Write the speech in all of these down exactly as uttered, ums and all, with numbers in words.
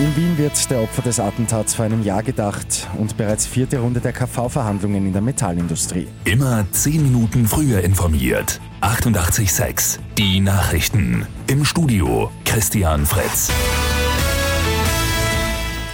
In Wien wird der Opfer des Attentats vor einem Jahr gedacht und bereits vierte Runde der K V-Verhandlungen in der Metallindustrie. Immer zehn Minuten früher informiert. achtundachtzig Komma sechs. Die Nachrichten. Im Studio Christian Fritz.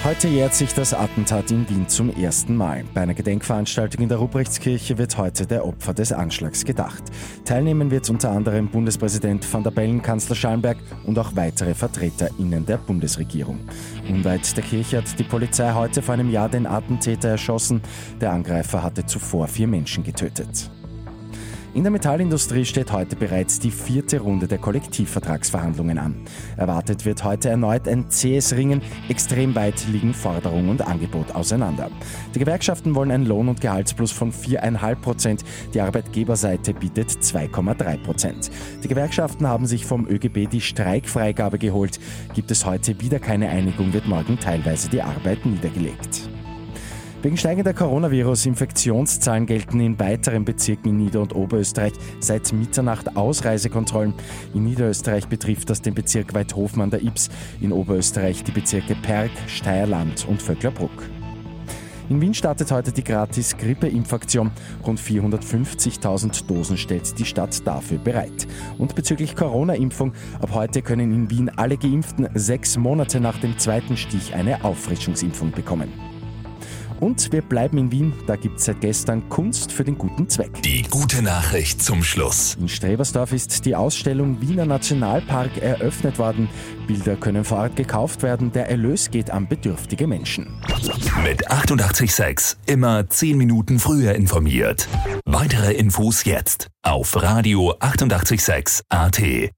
Heute jährt sich das Attentat in Wien zum ersten Mal. Bei einer Gedenkveranstaltung in der Ruprechtskirche wird heute der Opfer des Anschlags gedacht. Teilnehmen wird unter anderem Bundespräsident Van der Bellen, Kanzler Schallenberg und auch weitere VertreterInnen der Bundesregierung. Unweit der Kirche hat die Polizei heute vor einem Jahr den Attentäter erschossen. Der Angreifer hatte zuvor vier Menschen getötet. In der Metallindustrie steht heute bereits die vierte Runde der Kollektivvertragsverhandlungen an. Erwartet wird heute erneut ein zähes Ringen, extrem weit liegen Forderung und Angebot auseinander. Die Gewerkschaften wollen einen Lohn- und Gehaltsplus von vier Komma fünf Prozent, die Arbeitgeberseite bietet zwei Komma drei Prozent. Die Gewerkschaften haben sich vom ÖGB die Streikfreigabe geholt. Gibt es heute wieder keine Einigung, wird morgen teilweise die Arbeit niedergelegt. Wegen steigender Coronavirus-Infektionszahlen gelten in weiteren Bezirken in Nieder- und Oberösterreich seit Mitternacht Ausreisekontrollen. In Niederösterreich betrifft das den Bezirk Weidhofen an der Ips, in Oberösterreich die Bezirke Perg, Steyr-Land und Vöcklabruck. In Wien startet heute die Gratis-Grippe-Impfaktion. Rund vierhundertfünfzigtausend Dosen stellt die Stadt dafür bereit. Und bezüglich Corona-Impfung, ab heute können in Wien alle Geimpften sechs Monate nach dem zweiten Stich eine Auffrischungsimpfung bekommen. Und wir bleiben in Wien, da gibt es seit gestern Kunst für den guten Zweck. Die gute Nachricht zum Schluss. In Strebersdorf ist die Ausstellung Wiener Nationalpark eröffnet worden. Bilder können vor Ort gekauft werden, der Erlös geht an bedürftige Menschen. Mit achtundachtzig Komma sechs immer zehn Minuten früher informiert. Weitere Infos jetzt auf Radio achtundachtzig Komma sechs A T.